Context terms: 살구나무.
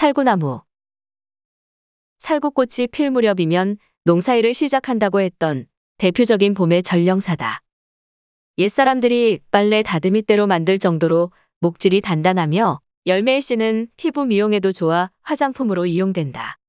살구나무. 살구꽃이 필 무렵이면 농사일을 시작한다고 했던 대표적인 봄의 전령사다. 옛사람들이 빨래 다듬이대로 만들 정도로 목질이 단단하며 열매의 씨는 피부 미용에도 좋아 화장품으로 이용된다.